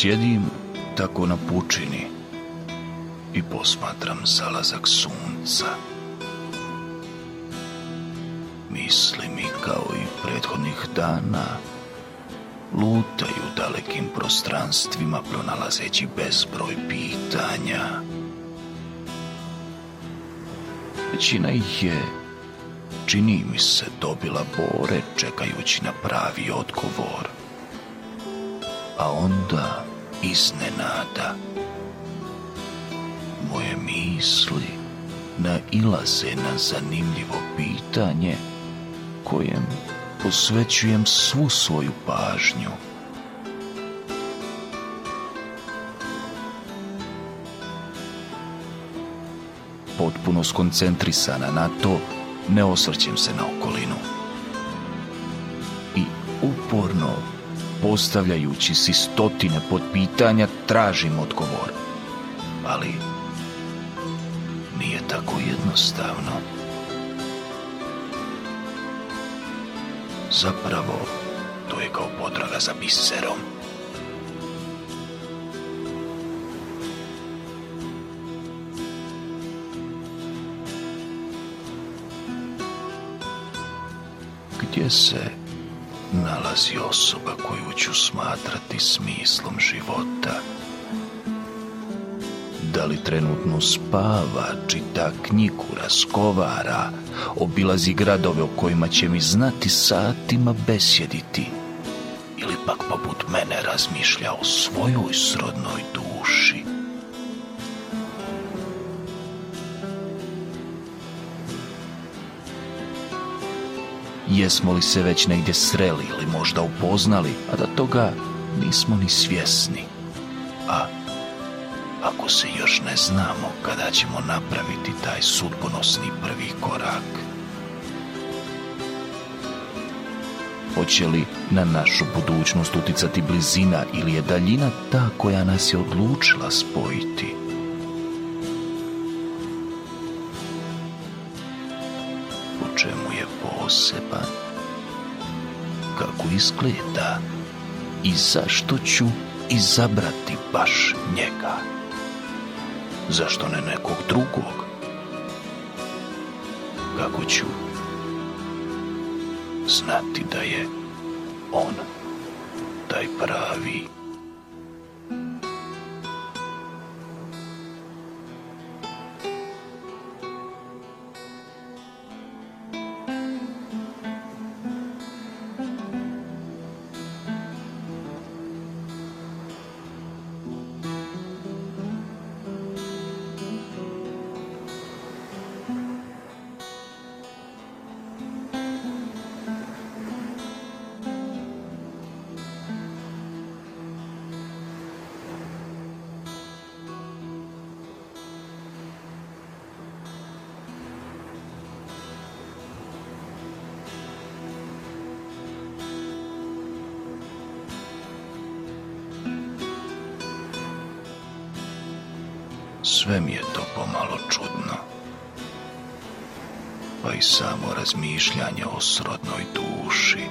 Sjedim tako na pučini i posmatram zalazak sunca. Mislim i kao i prethodnih dana lutaju dalekim prostranstvima pronalazeći bezbroj pitanja. Većina ih je, čini mi se, dobila bore čekajući na pravi odgovor. A onda iznenada moje misli nailaze na zanimljivo pitanje kojem posvećujem svu svoju pažnju. Potpuno skoncentrisana na to, ne osvrćem se na okolinu. I uporno, postavljajući si stotine potpitanja, tražim odgovor. Ali nije tako jednostavno. Zapravo, to je kao potraga za biserom. Gdje se nalazi osoba koju ću smatrati smislom života? Da li trenutno spava, čita knjigu, razgovara, obilazi gradove o kojima će mi znati satima besjediti, ili pak poput mene razmišlja o svojoj srodnoj duši? Jesmo li se već negdje sreli ili možda upoznali, a da toga nismo ni svjesni? A ako se još ne znamo, kada ćemo napraviti taj sudbonosni prvi korak? Hoće li na našu budućnost uticati blizina ili je daljina ta koja nas je odlučila spojiti? Po čemu je poseban? Kako izgleda? I zašto ću izabrati baš njega? Zašto ne nekog drugog? Kako ću znati da je on taj pravi? Sve mi je to pomalo čudno, pa i samo razmišljanje o srodnoj duši.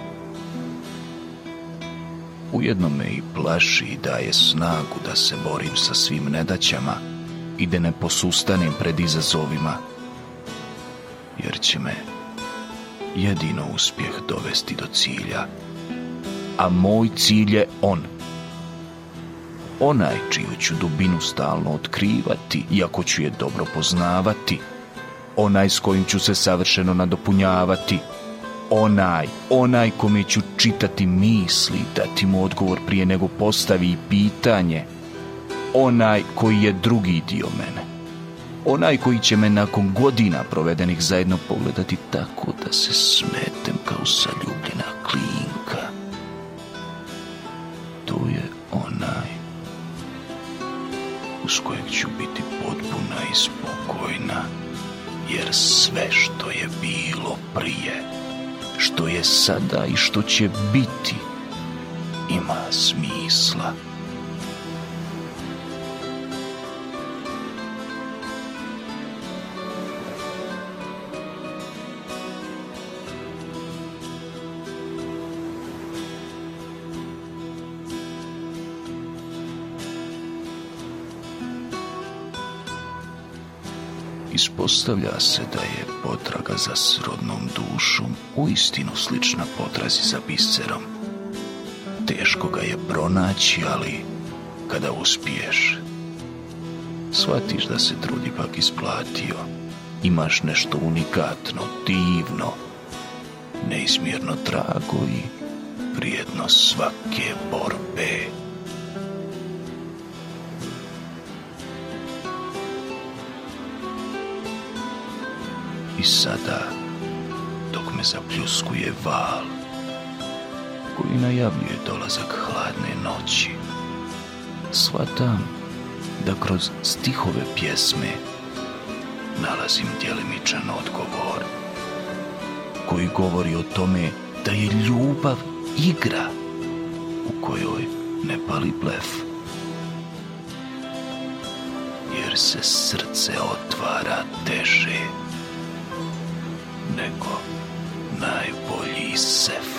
Ujedno me i plaši i daje snagu da se borim sa svim nedaćama i da ne posustanem pred izazovima, jer će me jedino uspjeh dovesti do cilja, a moj cilj je on. Onaj čiju ću dubinu stalno otkrivati, iako ću je dobro poznavati. Onaj s kojim ću se savršeno nadopunjavati. Onaj kome ću čitati misli, dati mu odgovor prije nego postavi pitanje. Onaj koji je drugi dio mene. Onaj koji će me nakon godina provedenih zajedno pogledati tako da se smetem kao zaljubljena klinka. To je onaj uz kojeg ću biti potpuna i spokojna, jer sve što je bilo prije, što je sada i što će biti, ima smisla. ispostavlja se da je potraga za srodnom dušom uistinu slična potrazi za biserom. Teško ga je pronaći, ali kada uspiješ, shvatiš da se trud ipak isplatio. Imaš nešto unikatno, divno, neizmjerno drago i vrijedno svake borbe. I sada, dok me zapljuskuje val, koji najavljuje dolazak hladne noći, shvatam da kroz stihove pjesme nalazim djelimičan odgovor, koji govori o tome da je ljubav igra u kojoj ne pali blef, jer se srce otvara teže nego najbolji sef.